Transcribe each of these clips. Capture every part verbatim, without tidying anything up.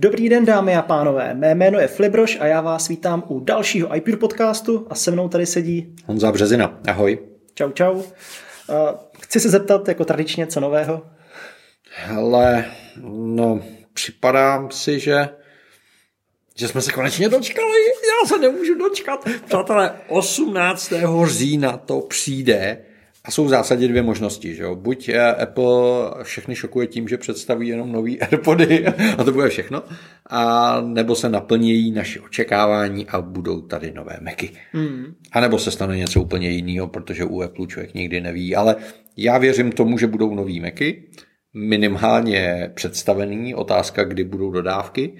Dobrý den, dámy a pánové, mé jméno je Filip Brož a já vás vítám u dalšího iPure podcastu a se mnou tady sedí Honza Březina. Ahoj. Čau, čau. Chci se zeptat jako tradičně, co nového? Hele, no, připadám si, že, že jsme se konečně dočkali. Já se nemůžu dočkat. Přátelé, osmnáctého října to přijde. A jsou v zásadě dvě možnosti, že jo? Buď Apple všechny šokuje tím, že představí jenom nový AirPody a to bude všechno, a nebo se naplnějí naše očekávání a budou tady nové Macy. Mm. A nebo se stane něco úplně jiného, protože u Apple člověk nikdy neví, ale já věřím tomu, že budou nový Macy, minimálně představený, otázka, kdy budou dodávky.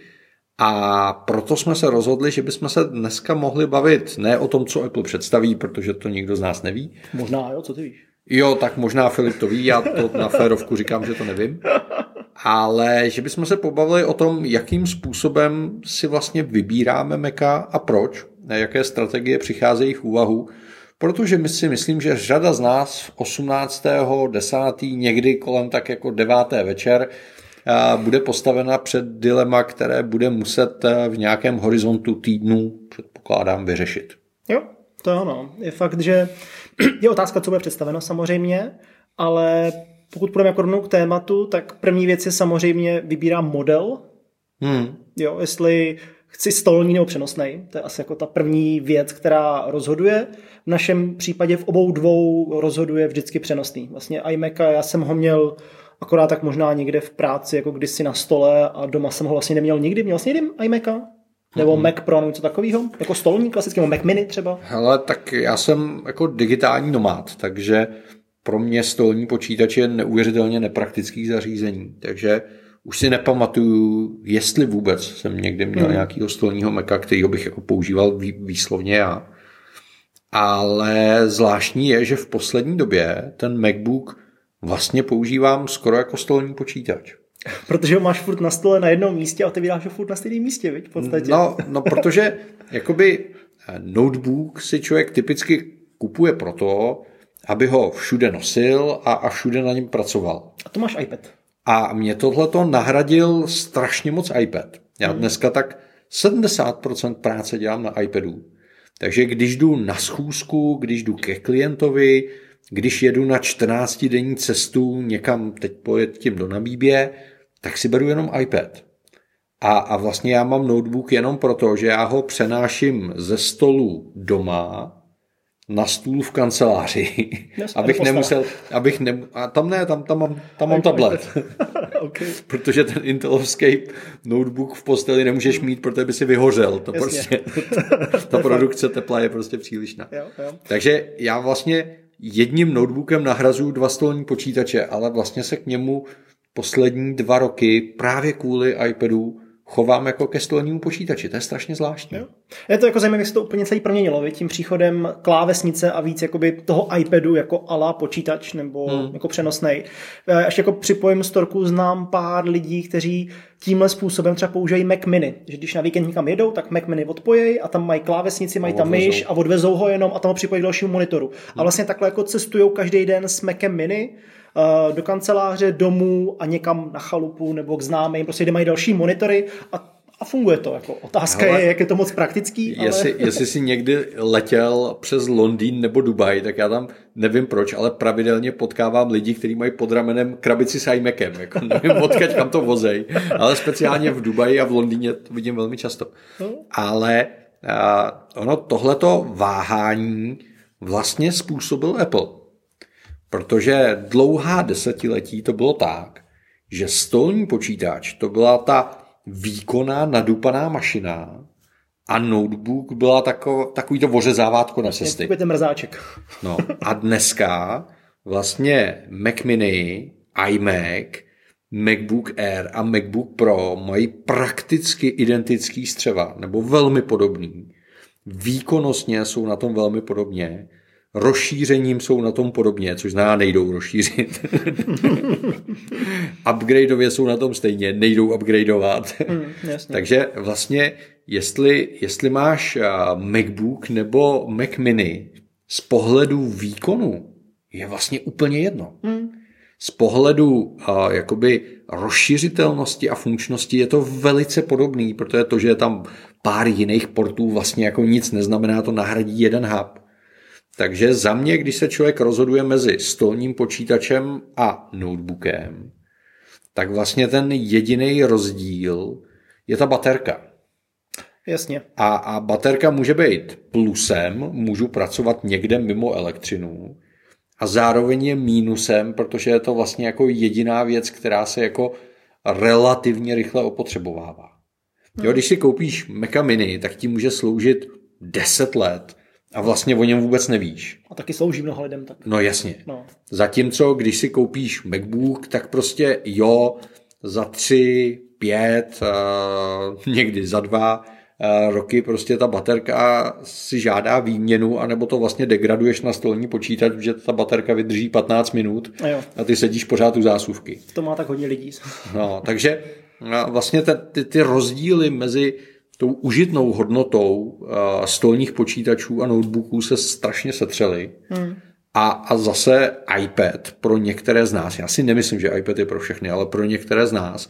A proto jsme se rozhodli, že bychom se dneska mohli bavit ne o tom, co Apple představí, protože to nikdo z nás neví. Možná, jo, co ty víš? Jo, tak možná Filip to ví, já to na férovku říkám, že to nevím. Ale že bychom se pobavili o tom, jakým způsobem si vlastně vybíráme Maca a proč, a jaké strategie přicházejí v úvahu, protože my si myslím, že řada z nás osmnáctého desátého někdy kolem tak jako deváté večer bude postavena před dilema, které bude muset v nějakém horizontu týdnu, předpokládám, vyřešit. Jo, to je ono. Je fakt, že je otázka, co bude představeno samozřejmě, ale pokud půjdeme jako rovnou k tématu, tak první věc je samozřejmě vybírám model. Hmm. Jo, jestli chci stolní nebo přenosnej, to je asi jako ta první věc, která rozhoduje. V našem případě v obou dvou rozhoduje vždycky přenosný. Vlastně iMaca, já jsem ho měl akorát tak možná někde v práci, jako kdysi na stole, a doma jsem ho vlastně neměl nikdy. Měl jsi někdy iMaca? Nebo mm-hmm. Mac Pro, něco takového? Jako stolní klasický, Mac Mini třeba? Hele, tak já jsem jako digitální nomád, takže pro mě stolní počítač je neuvěřitelně nepraktický zařízení, takže už si nepamatuju, jestli vůbec jsem někdy měl mm. nějakého stolního Maca, kterýho bych jako používal výslovně já. Ale zvláštní je, že v poslední době ten MacBook vlastně používám skoro jako stolní počítač. Protože ho máš furt na stole na jednom místě a otevíráš ho furt na stejném místě, viď, v podstatě. No, no protože jakoby notebook si člověk typicky kupuje proto, aby ho všude nosil a, a všude na něm pracoval. A to máš iPad. A mě tohleto nahradil strašně moc iPad. Já hmm. dneska tak sedmdesát procent práce dělám na iPadu. Takže když jdu na schůzku, když jdu ke klientovi, když jedu na čtrnáctidenní cestu někam, teď pojetím do Namíbie, tak si beru jenom iPad. A, a vlastně já mám notebook jenom proto, že já ho přenáším ze stolu doma na stůl v kanceláři, yes, abych nemusel, abych ne, a tam ne, tam, tam mám, tam mám tablet. Okay. Protože ten Intel Escape notebook v posteli nemůžeš mít, protože by si vyhořel. To prostě, ta produkce tepla je prostě přílišná. Jo, jo. Takže já vlastně jedním notebookem nahrazuju dva stolní počítače, ale vlastně se k němu poslední dva roky právě kvůli iPadu chovám jako ke stolnímu počítači. To je strašně zvláštní. Jo. Je to jako zajímavé, jak se to úplně celý proměnilo, vě? Tím příchodem klávesnice a víc jakoby toho iPadu jako ala počítač nebo hmm. jako přenosnej. Až jako připojím storku, znám pár lidí, kteří tímhle způsobem třeba používají Mac Mini. Že když na víkend někam jedou, tak Mac Mini odpojejí a tam mají klávesnici, mají tam myš a odvezou ho jenom a tam ho připojí k dalšímu monitoru. Hmm. A vlastně takhle jako cestujou každý den s Macem Mini do kanceláře, domů a někam na chalupu nebo k známým, prostě kde mají další monitory a, a funguje to. Jako otázka hele, je, jak je to moc praktický. Jestli, ale... jestli jsi někdy letěl přes Londýn nebo Dubaj, tak já tam nevím proč, ale pravidelně potkávám lidi, kteří mají pod ramenem krabici s iMacem. Jako nevím, odkud kam to vozej, ale speciálně v Dubaji a v Londýně to vidím velmi často. Ale uh, ono tohleto váhání vlastně způsobil Apple. Protože dlouhá desetiletí to bylo tak, že stolní počítač to byla ta výkonná nadupaná mašina a notebook byla tako, takový to ořezávátko na cesty. Takový ten mrzáček. No a dneska vlastně Mac Mini, iMac, MacBook Air a MacBook Pro mají prakticky identický střeva, nebo velmi podobný. Výkonnostně jsou na tom velmi podobně. Rozšířením jsou na tom podobně, což znamená, nejdou rozšířit. Upgradeově jsou na tom stejně, nejdou upgradeovat. Mm, takže vlastně, jestli, jestli máš MacBook nebo Mac Mini z pohledu výkonu, je vlastně úplně jedno. Mm. Z pohledu a, jakoby rozšířitelnosti a funkčnosti je to velice podobný, protože to, že je tam pár jiných portů, vlastně jako nic neznamená, to nahradí jeden hub. Takže za mě, když se člověk rozhoduje mezi stolním počítačem a notebookem, tak vlastně ten jediný rozdíl je ta baterka. Jasně. A, a baterka může být plusem, můžu pracovat někde mimo elektřinu, a zároveň je mínusem, protože je to vlastně jako jediná věc, která se jako relativně rychle opotřebovává. Jo, když si koupíš Maca Mini, tak ti může sloužit deset let a vlastně o něm vůbec nevíš. A taky slouží mnoha lidem tak. No jasně. No. Zatímco, když si koupíš MacBook, tak prostě jo, za tři, pět, uh, někdy za dva uh, roky prostě ta baterka si žádá výměnu, anebo to vlastně degraduješ na stolní počítač, že ta baterka vydrží patnáct minut a, jo. a ty sedíš pořád u zásuvky. To má tak hodně lidí. No, takže vlastně ty, ty rozdíly mezi tou užitnou hodnotou stolních počítačů a notebooků se strašně setřely. Hmm. A, a zase iPad pro některé z nás, já si nemyslím, že iPad je pro všechny, ale pro některé z nás,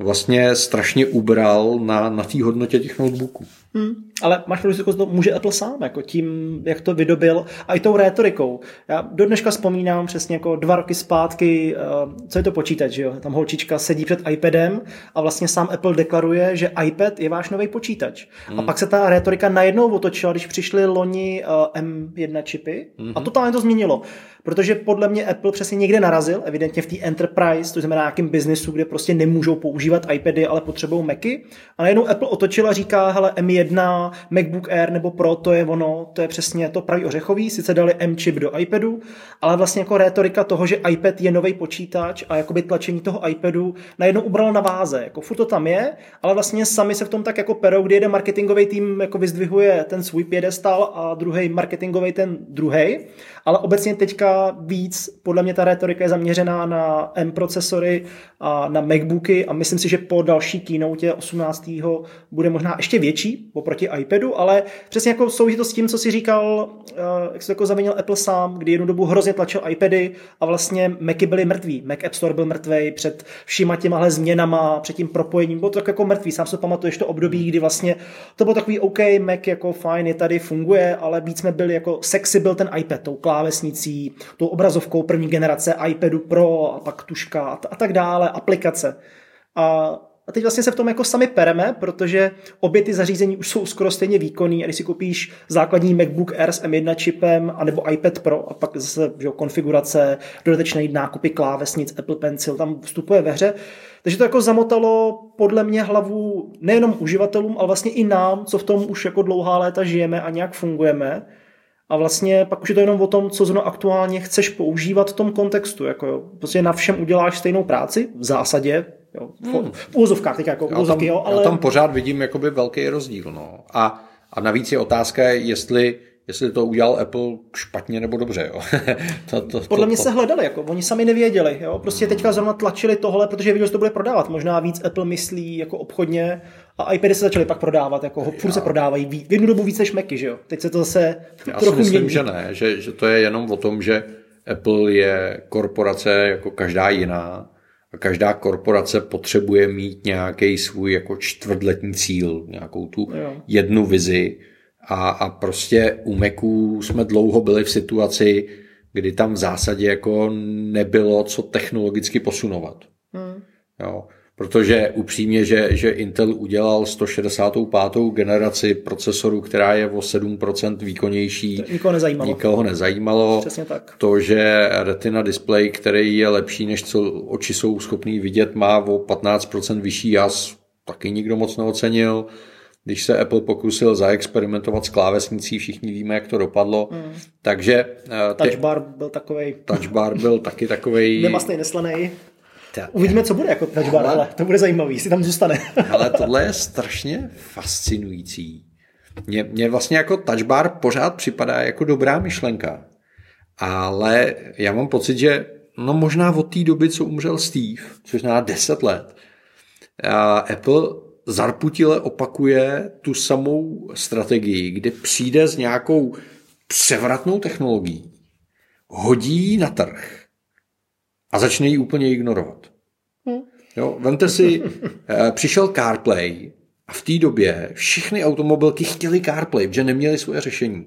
vlastně strašně ubral na, na té hodnotě těch notebooků. Hmm. Ale máš pravdu, že to může Apple sám, jako tím, jak to vydobil, a i tou rétorikou. Já do dneška vzpomínám přesně jako dva roky zpátky, co je to počítač, že jo? Tam holčička sedí před iPadem a vlastně sám Apple deklaruje, že iPad je váš nový počítač. Hmm. A pak se ta rétorika najednou otočila, když přišly loni M jedna čipy hmm. a totálně to změnilo. Protože podle mě Apple přesně někde narazil, evidentně v té enterprise, to znamená nějakým biznesu, kde prostě nemůžou používat iPady, ale potřebují Macy. A najednou Apple otočila a říká, hele, M jedna, MacBook Air nebo Pro, to je ono, to je přesně to pravý ořechový, sice dali M-čip do iPadu, ale vlastně jako rétorika toho, že iPad je novej počítač a jakoby tlačení toho iPadu najednou ubralo na váze, jako furt to tam je, ale vlastně sami se v tom tak jako perou, kdy jeden marketingový tým jako vyzdvihuje ten svůj pědestal a druhý marketingový ten druhý, ale obecně teďka víc, podle mě ta rétorika je zaměřená na M procesory a na MacBooky a myslím si, že po další keynote osmnáctého bude možná ještě větší oproti iPadu, ale přesně jako souvisí to s tím, co si říkal, jak se jako zavinil Apple sám, kdy jednu dobu hrozně tlačil iPady a vlastně Macy byly mrtví. Mac App Store byl mrtvej před všima těmahle změnama, před tím propojením, bylo to tak jako mrtvý. Sám se pamatuješ to období, kdy vlastně to bylo takový OK, Mac jako fajn, je tady, funguje, ale víc jsme byli jako sexy byl ten iPad, tou klávesnicí, tou obrazovkou první generace iPadu Pro a pak tuška a tak dále, aplikace. A A teď vlastně se v tom jako sami pereme, protože obě ty zařízení už jsou skoro stejně výkonný a když si koupíš základní MacBook Air s M jedna čipem anebo iPad Pro a pak zase že, konfigurace, dodatečné nákupy klávesnic, Apple Pencil, tam vstupuje ve hře. Takže to jako zamotalo podle mě hlavu nejenom uživatelům, ale vlastně i nám, co v tom už jako dlouhá léta žijeme a nějak fungujeme. A vlastně pak už je to jenom o tom, co zrovna aktuálně chceš používat v tom kontextu. Jako, prostě na všem uděláš stejnou práci, v zásadě, jo, v, hmm. v úzovkách teď jako já úzovky, tam, jo, ale... Já tam pořád vidím jakoby velký rozdíl, no. A, a navíc je otázka, jestli, jestli to udělal Apple špatně nebo dobře, jo. to, to, Podle to, mě to... se hledali, jako, oni sami nevěděli, jo. Prostě teďka zrovna tlačili tohle, protože viděli, že to bude prodávat. Možná víc Apple myslí jako obchodně, a iPady se začaly pak prodávat, jako ho furt se prodávají v jednu dobu víc než Macy, že jo? Teď se to zase já trochu myslím, mění. Že ne, že, že to je jenom o tom, že Apple je korporace jako každá jiná a každá korporace potřebuje mít nějaký svůj jako čtvrtletní cíl, nějakou tu jo. jednu vizi a, a prostě u Maců jsme dlouho byli v situaci, kdy tam v zásadě jako nebylo co technologicky posunovat. Hmm. Jo. Protože upřímně, že, že Intel udělal sto šedesát pět generaci procesoru, která je o sedm procent výkonnější. To nikoho nezajímalo. Nikoho nezajímalo. Přesně tak. To, že Retina display, který je lepší, než co oči jsou schopný vidět, má o patnáct procent vyšší jas, taky nikdo moc neocenil. Když se Apple pokusil zaexperimentovat s klávesnicí, všichni víme, jak to dopadlo. Hmm. Takže... Ty... Touch Bar byl takovej. Touch Bar byl taky takovej... Nemastnej, neslanej. Uvidíme, co bude jako Touch Bar, ale to bude zajímavý, jestli tam zůstane. Ale tohle je strašně fascinující. Mně, mně vlastně jako Touch Bar pořád připadá jako dobrá myšlenka. Ale já mám pocit, že no možná od té doby, co umřel Steve, což znamená deset let, Apple zarputile opakuje tu samou strategii, kdy přijde s nějakou převratnou technologií, hodí na trh a začne ji úplně ignorovat. Hmm. Jo, vemte si, přišel CarPlay a v té době všechny automobilky chtěly CarPlay, protože neměly svoje řešení.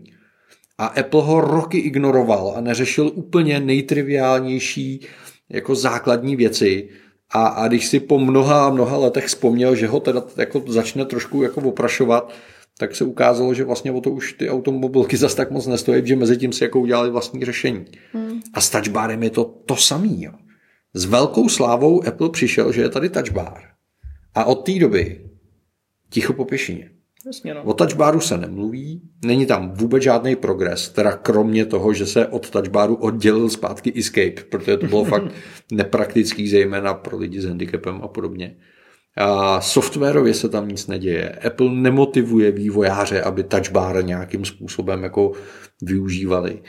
A Apple ho roky ignoroval a neřešil úplně nejtriviálnější jako základní věci. A, a když si po mnoha a mnoha letech vzpomněl, že ho teda jako začne trošku jako oprašovat, tak se ukázalo, že vlastně o to už ty automobilky zas tak moc nestojí, že mezi tím si jako udělali vlastní řešení. Hmm. A s Touch Barem je to to samý. Jo. S velkou slávou Apple přišel, že je tady Touch Bar. A od té doby ticho po pěšině. Jasně, no. O Touch Baru se nemluví, není tam vůbec žádný progres, teda kromě toho, že se od Touch Baru oddělil zpátky Escape, protože to bylo fakt nepraktický, zejména pro lidi s handicapem a podobně. A softwarově se tam nic neděje. Apple nemotivuje vývojáře, aby Touch Bar nějakým způsobem jako využívali.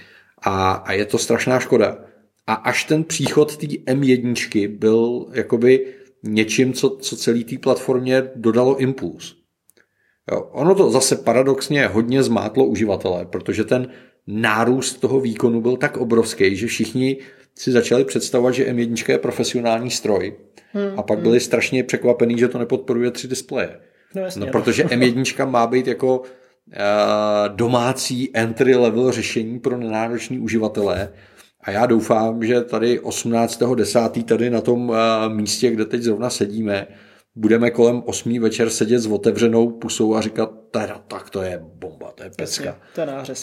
A, a je to strašná škoda. A až ten příchod té em jedna byl jakoby něčím, co, co celý té platformě dodalo impuls. Jo, ono to zase paradoxně hodně zmátlo uživatele, protože ten nárůst toho výkonu byl tak obrovský, že všichni si začali představovat, že em jedna je profesionální stroj. Hmm, a pak byli hmm. strašně překvapený, že to nepodporuje tři displeje. No, jasně, no, protože em jedna má být jako uh, domácí entry level řešení pro nenároční uživatelé. A já doufám, že tady osmnáctého desátého tady na tom uh, místě, kde teď zrovna sedíme, budeme kolem osmý večer sedět s otevřenou pusou a říkat, teda tak to je bomba, to je pecka.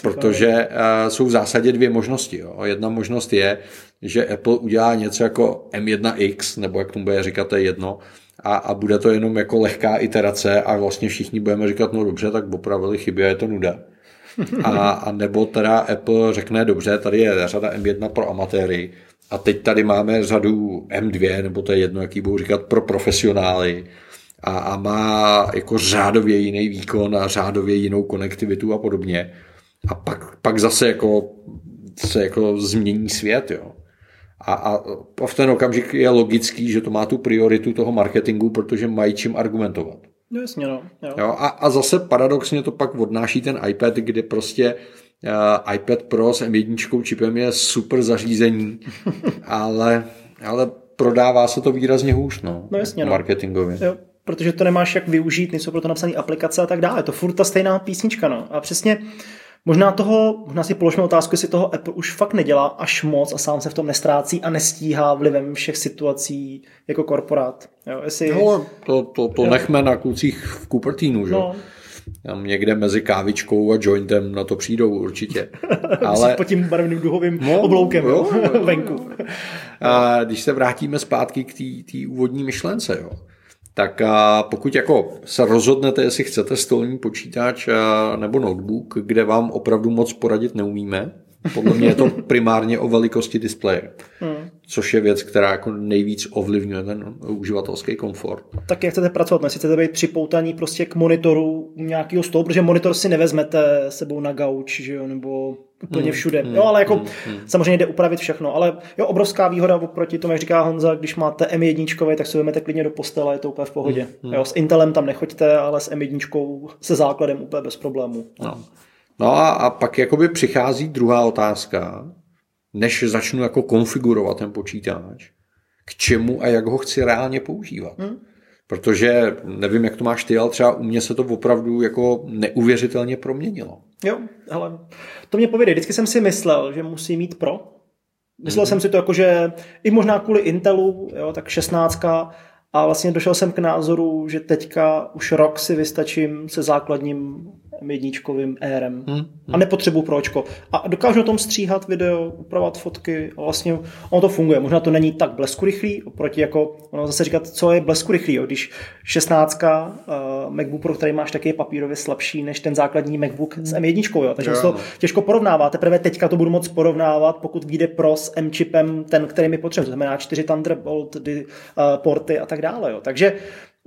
Protože uh, jsou v zásadě dvě možnosti. Jo. Jedna možnost je, že Apple udělá něco jako em jedna iks, nebo jak tomu bude říkat, to je jedno, a, a bude to jenom jako lehká iterace a vlastně všichni budeme říkat, no dobře, tak opravili chyby a je to nuda. A, a nebo teda Apple řekne, dobře, tady je řada em jedna pro amatéry, a teď tady máme řadu em dva, nebo to je jedno, jaký budou říkat, pro profesionály a, a má jako řádově jiný výkon a řádově jinou konektivitu a podobně. A pak, pak zase jako, se jako změní svět. Jo. A, a v ten okamžik je logický, že to má tu prioritu toho marketingu, protože mají čím argumentovat. No jasně, no. Jo. Jo, a, a zase paradoxně to pak odnáší ten iPad, kde prostě Uh, iPad Pro s em jedna čipem je super zařízení, ale, ale prodává se to výrazně hůř, no, no jasně, no. Marketingově. Jo, protože to nemáš jak využít, nejsou pro to napsané aplikace a tak dále. To furt ta stejná písnička, no. A přesně možná toho, možná si položme otázku, jestli toho Apple už fakt nedělá až moc a sám se v tom nestrácí a nestíhá vlivem všech situací jako korporát. Jo, jestli... No, to, to, to jo. Nechme na klucích v Cupertinu, že? No. Tam někde mezi kávičkou a jointem na to přijdou určitě. Ale... pod tím barevným duhovým no, obloukem jo, jo, venku. Jo. A když se vrátíme zpátky k té úvodní myšlence, jo, tak a pokud jako se rozhodnete, jestli chcete stolní počítač a, nebo notebook, kde vám opravdu moc poradit neumíme, podle mě je to primárně o velikosti displeje, hmm. což je věc, která jako nejvíc ovlivňuje ten uživatelský komfort. Tak jak chcete pracovat? Jestli chcete být připoutaní prostě k monitoru nějakého stolu, protože monitor si nevezmete sebou na gauč, že jo, nebo úplně všude. Hmm. Jo, ale jako hmm. samozřejmě jde upravit všechno, ale jo, obrovská výhoda oproti tomu, jak říká Honza, když máte em jedna, tak si vezmete klidně do postele, je to úplně v pohodě. Hmm. Jo, s Intelem tam nechoďte, ale s em jedna se základem úplně bez problémů. No. No a, a pak jakoby přichází druhá otázka, než začnu jako konfigurovat ten počítač, k čemu a jak ho chci reálně používat. Hmm. Protože nevím, jak to máš ty, ale třeba u mě se to opravdu jako neuvěřitelně proměnilo. Jo, hele, to mě povědej, vždycky jsem si myslel, že musí mít Pro. Myslel hmm. jsem si to jako, že i možná kvůli Intelu, jo, tak šestnáctka, a vlastně došel jsem k názoru, že teďka už rok si vystačím se základním jedničkovým Airem. Hmm, hmm. A nepotřebuji pročko. A dokážu na tom stříhat video, upravovat fotky a vlastně ono to funguje. Možná to není tak bleskurychlý, oproti jako, ono zase říkat, co je bleskurychlý, jo? Když šestnáct uh, MacBook Pro, který máš, taky je papírově slabší než ten základní MacBook hmm. s em jedna, jo? Takže yeah. to těžko porovnává. Teprve teďka to budu moc porovnávat, pokud vyjde Pro s M-čipem, ten, který mi potřebuje. To znamená čtyři Thunderbolt uh, porty a tak dále. Jo? Takže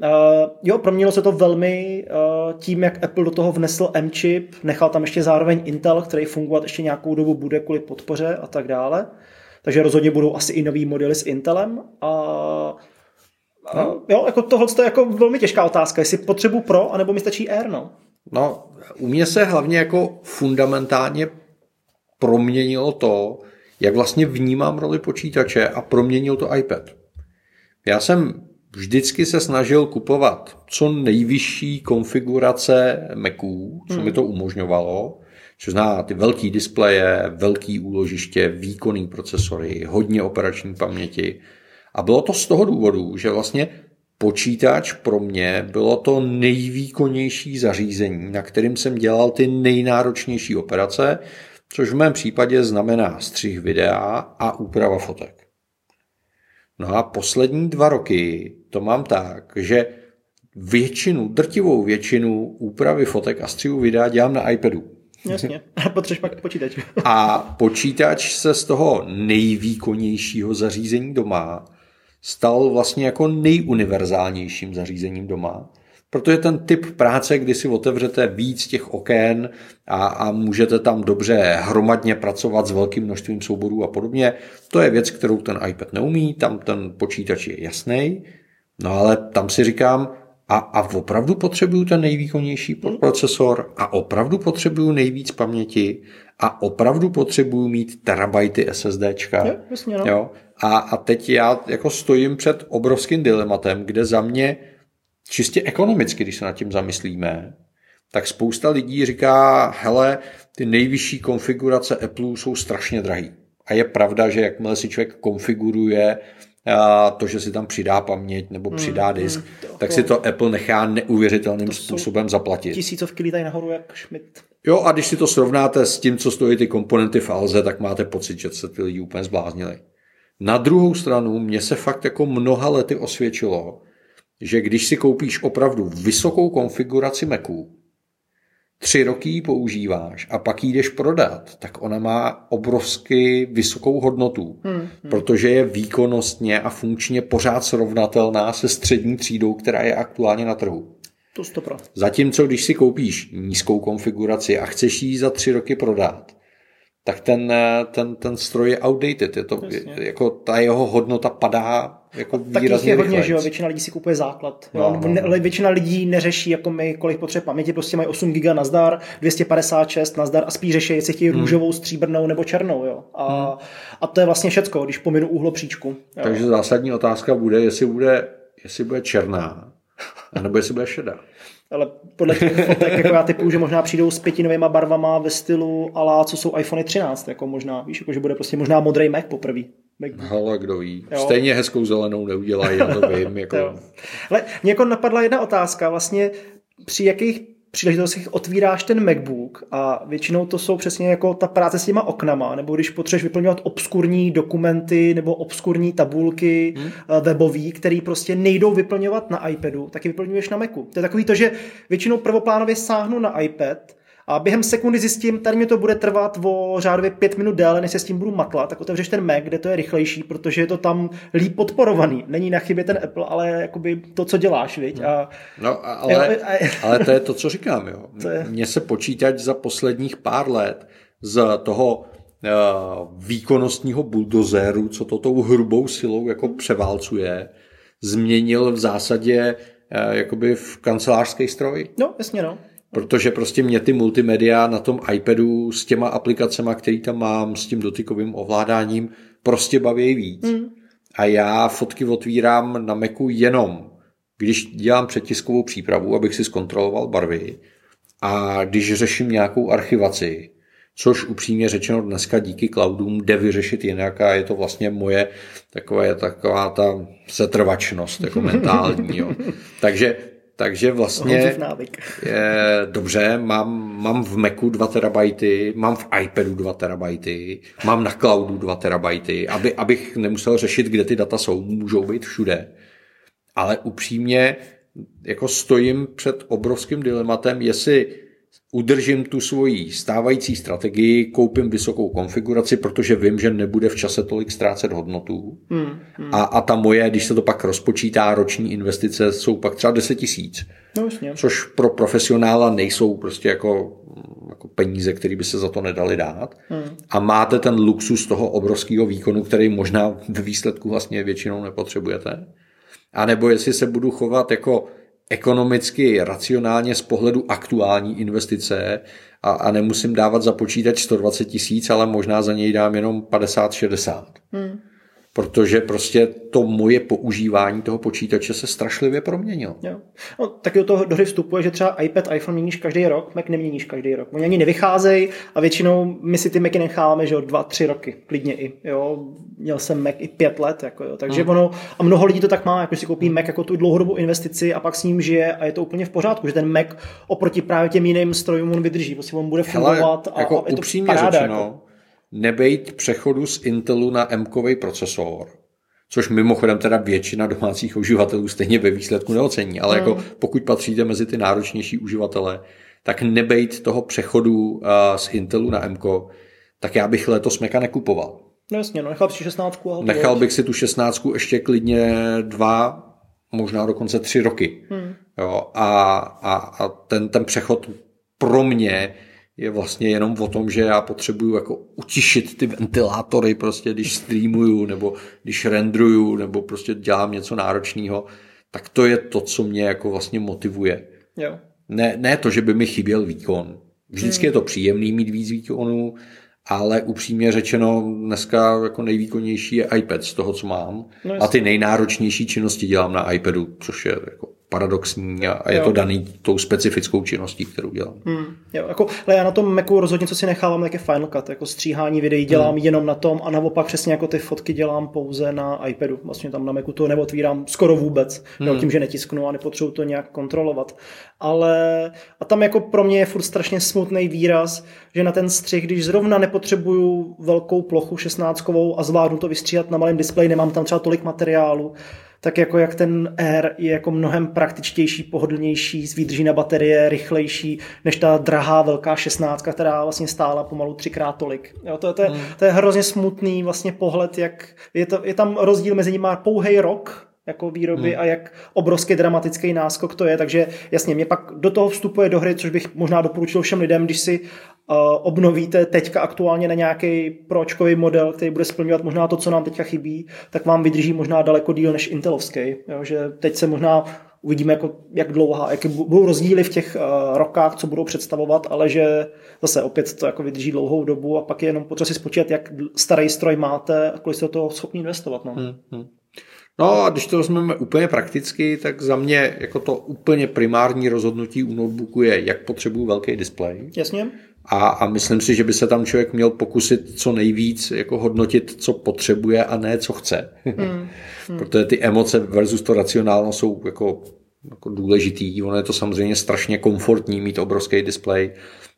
Uh, jo, proměnilo se to velmi uh, tím, jak Apple do toho vnesl M-chip, nechal tam ještě zároveň Intel, který fungovat ještě nějakou dobu bude kvůli podpoře a tak dále. Takže rozhodně budou asi i nový modely s Intelem. A, a jo, jako tohle je jako velmi těžká otázka, jestli potřebu Pro, anebo mi stačí Air, no? No, u mě se hlavně jako fundamentálně proměnilo to, jak vlastně vnímám roli počítače a proměnil to iPad. Já jsem vždycky se snažil kupovat co nejvyšší konfigurace Maců, co hmm. mi to umožňovalo, což zná ty velký displeje, velký úložiště, výkonný procesory, hodně operační paměti. A bylo to z toho důvodu, že vlastně počítač pro mě bylo to nejvýkonnější zařízení, na kterým jsem dělal ty nejnáročnější operace, což v mém případě znamená střih videa a úprava fotek. No a poslední dva roky to mám tak, že většinu, drtivou většinu úpravy fotek a střihu videa dělám na iPadu. Jasně, a potřebuješ pak počítač. A počítač se z toho nejvýkonnějšího zařízení doma stal vlastně jako nejuniverzálnějším zařízením doma, protože ten typ práce, kdy si otevřete víc těch okén a, a můžete tam dobře hromadně pracovat s velkým množstvím souborů a podobně, to je věc, kterou ten iPad neumí, tam ten počítač je jasný, no ale tam si říkám, a, a opravdu potřebuju ten nejvýkonnější procesor a opravdu potřebuju nejvíc paměti a opravdu potřebuju mít terabajty SSDčka. Jo, jasně, no. Jo? A, a teď já jako stojím před obrovským dilematem, kde za mě čistě ekonomicky, když se nad tím zamyslíme, tak spousta lidí říká, hele, ty nejvyšší konfigurace Apple jsou strašně drahý. A je pravda, že jakmile si člověk konfiguruje a to, že si tam přidá paměť nebo hmm, přidá disk, hmm, to, tak si to Apple nechá neuvěřitelným způsobem zaplatit. Tisícovky lítají nahoru jak Schmidt. Jo, a když si to srovnáte s tím, co stojí ty komponenty v Alze, tak máte pocit, že se ty lidi úplně zbláznili. Na druhou stranu, mně se fakt jako mnoha lety osvědčilo, že když si koupíš opravdu vysokou konfiguraci Macu, tři roky ji používáš a pak ji jdeš prodat, tak ona má obrovsky vysokou hodnotu, hmm, hmm. protože je výkonnostně a funkčně pořád srovnatelná se střední třídou, která je aktuálně na trhu. To sto procent. Zatímco když si koupíš nízkou konfiguraci a chceš ji za tři roky prodat, tak ten, ten, ten stroj je outdated. Je to, je, jako ta jeho hodnota padá jako výrazně rychle. Hodně, že jo? Většina lidí si kupuje základ. No, no, no. Většina lidí neřeší, jako my, kolik potřeb paměti, prostě mají osm giga nazdar, dvě stě padesát šest nazdar a spíš řeší, jestli chtějí hmm. růžovou, stříbrnou nebo černou. Jo? A, hmm. a to je vlastně všecko, když pominu úhlopříčku. Takže zásadní otázka bude, jestli bude, jestli bude černá, nebo jestli bude šedá. Ale podle těch fotek, jako já typu, že možná přijdou s pětinovýma barvama ve stylu ala, co jsou iPhone třináct, jako možná, víš, jako že bude prostě možná modrý Mac poprvý. Hele, kdo ví. Jo. Stejně hezkou zelenou neudělají, já to vím. Jako... Ale mě jako napadla jedna otázka, vlastně při jakých příležitostech otvíráš ten MacBook a většinou to jsou přesně jako ta práce s těma oknama, nebo když potřebuješ vyplňovat obskurní dokumenty nebo obskurní tabulky hmm. webový, které prostě nejdou vyplňovat na iPadu, tak je vyplňuješ na Macu. To je takový to, že většinou prvoplánově sáhnu na iPad a během sekundy zjistím, tady mě to bude trvat o řádově pět minut déle, než se s tím budu matlat, tak otevřeš ten Mac, kde to je rychlejší, protože je to tam líp podporovaný. Není na chybě ten Apple, ale jakoby to, co děláš, viď? A... No, ale, jo, a... ale to je to, co říkám, jo. Je... Mně se počítač za posledních pár let z toho uh, výkonnostního buldozéru, co to tou hrubou silou jako převálcuje, změnil v zásadě uh, jakoby v kancelářský stroj. No, jasně, no. Protože prostě mě ty multimédia na tom iPadu s těma aplikacema, který tam mám, s tím dotykovým ovládáním, prostě baví víc. Mm. A já fotky otvírám na Macu jenom, když dělám předtiskovou přípravu, abych si zkontroloval barvy a když řeším nějakou archivaci, což upřímně řečeno dneska díky cloudům jde vyřešit jinak a je to vlastně moje takové, taková ta setrvačnost jako mentální. Jo. Takže Takže vlastně je, dobře, mám, mám v Macu dva terabajty, mám v iPadu dva terabajty, mám na cloudu dva terabajty, aby, abych nemusel řešit, kde ty data jsou, můžou být všude. Ale upřímně jako stojím před obrovským dilematem, jestli udržím tu svoji stávající strategii, koupím vysokou konfiguraci, protože vím, že nebude v čase tolik ztrácet hodnotu. Hmm, hmm. A, a ta moje, když se to pak rozpočítá, roční investice jsou pak třeba deset tisíc. No, což pro profesionála nejsou prostě jako, jako peníze, které by se za to nedali dát. Hmm. A máte ten luxus toho obrovského výkonu, který možná ve výsledku vlastně většinou nepotřebujete. A nebo jestli se budu chovat jako ekonomicky racionálně z pohledu aktuální investice a, a nemusím dávat za počítač sto dvacet tisíc, ale možná za něj dám jenom padesát šedesát. Hmm. Protože prostě to moje používání toho počítače se strašlivě proměnilo. Jo. No, taky do toho do hry vstupuje, že třeba iPad, iPhone měníš každý rok, Mac neměníš každý rok. Oni ani nevycházejí a většinou my si ty Macy necháváme, že jo, dva, tři roky, klidně i. Jo. Měl jsem Mac i pět let, jako jo. Takže hmm. ono, a mnoho lidí to tak má, jako si koupí Mac jako tu dlouhodobou investici a pak s ním žije a je to úplně v pořádku, že ten Mac oproti právě těm jiným strojům on vydrží, prostě on bude fungovat. Hele, a, jako a je to paráda, řečeno, jako. Nebejt přechodu z Intelu na M-kovej procesor, což mimochodem teda většina domácích uživatelů stejně ve výsledku neocení, ale hmm. jako pokud patříte mezi ty náročnější uživatele, tak nebejt toho přechodu z Intelu na M-ko, tak já bych letos Maca nekupoval. No jasně, no, nechal bych si šestnáctku. Ale nechal bych si tu šestnáctku ještě klidně dva, možná dokonce tři roky. Hmm. Jo, a, a, a ten, ten přechod pro mě je vlastně jenom o tom, že já potřebuju jako utišit ty ventilátory, prostě když streamuju, nebo když rendruju, nebo prostě dělám něco náročného, tak to je to, co mě jako vlastně motivuje. Jo. Ne, ne to, že by mi chyběl výkon. Vždycky hmm. je to příjemný mít víc výkonů, ale upřímně řečeno, dneska jako nejvýkonnější je iPad z toho, co mám. No a ty nejnáročnější činnosti dělám na iPadu, což je jako paradoxní a je jo. to daný tou specifickou činností, kterou dělám. Hmm, jo, jako, ale já na tom Macu rozhodně, co si nechávám, tak je Final Cut, jako stříhání videí dělám hmm. jenom na tom a naopak přesně jako ty fotky dělám pouze na iPadu. Vlastně tam na Macu to neotvírám skoro vůbec, hmm. jo, tím, že netisknu a nepotřebuji to nějak kontrolovat. Ale a tam jako pro mě je furt strašně smutný výraz, že na ten střih, když zrovna nepotřebuju velkou plochu šestnáctkovou a zvládnu to vystříhat na malém displeji, nemám tam třeba tolik materiálu, tak jako jak ten Air je jako mnohem praktičtější, pohodlnější, vydrží na baterie, rychlejší, než ta drahá velká šestnáctka, která vlastně stála pomalu třikrát tolik. Jo, to, to, je, to je hrozně smutný vlastně pohled, jak je, to, je tam rozdíl mezi nimi pouhej rok jako výroby hmm. a jak obrovský dramatický náskok to je, takže jasně, mě pak do toho vstupuje do hry, což bych možná doporučil všem lidem, když si uh, obnovíte teďka aktuálně na nějaký pročkový model, který bude splňovat možná to, co nám teďka chybí, tak vám vydrží možná daleko díl než intelovský, jo, že teď se možná uvidíme, jako, jak dlouhá, jaké budou rozdíly v těch uh, rokách, co budou představovat, ale že zase opět to jako vydrží dlouhou dobu a pak je jenom potřeba si spočítat, jak starý stroj máte a kolik jste do toho schopni investovat. No. Hmm, hmm. No a když to vezmeme úplně prakticky, tak za mě jako to úplně primární rozhodnutí u notebooku je, jak potřebuju velký displej. Jasně. A, a myslím si, že by se tam člověk měl pokusit co nejvíc jako hodnotit, co potřebuje a ne, co chce. Mm, mm. Protože ty emoce versus to racionálno jsou jako, jako důležitý. Ono je to samozřejmě strašně komfortní mít obrovský displej,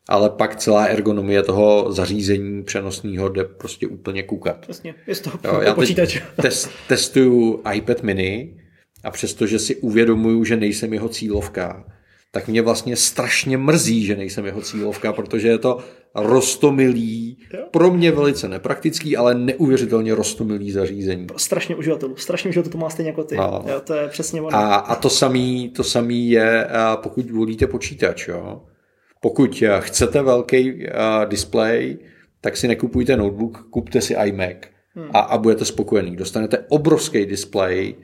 ale pak celá ergonomie toho zařízení přenosného jde prostě úplně koukat. Jasně, je to počítač. Test, testuju iPad mini a přestože si uvědomuju, že nejsem jeho cílovka, tak mě vlastně strašně mrzí, že nejsem jeho cílovka, protože je to roztomilý, pro mě velice nepraktický, ale neuvěřitelně roztomilý zařízení. Strašně uživatelů, strašně uživatelů to má stejně jako ty. No. Jo, to je přesně ono. A, a to samý, to samý je, pokud volíte počítač, jo. Pokud chcete velký uh, displej, tak si nekupujte notebook, kupte si iMac hmm. a, a budete spokojený. Dostanete obrovský displej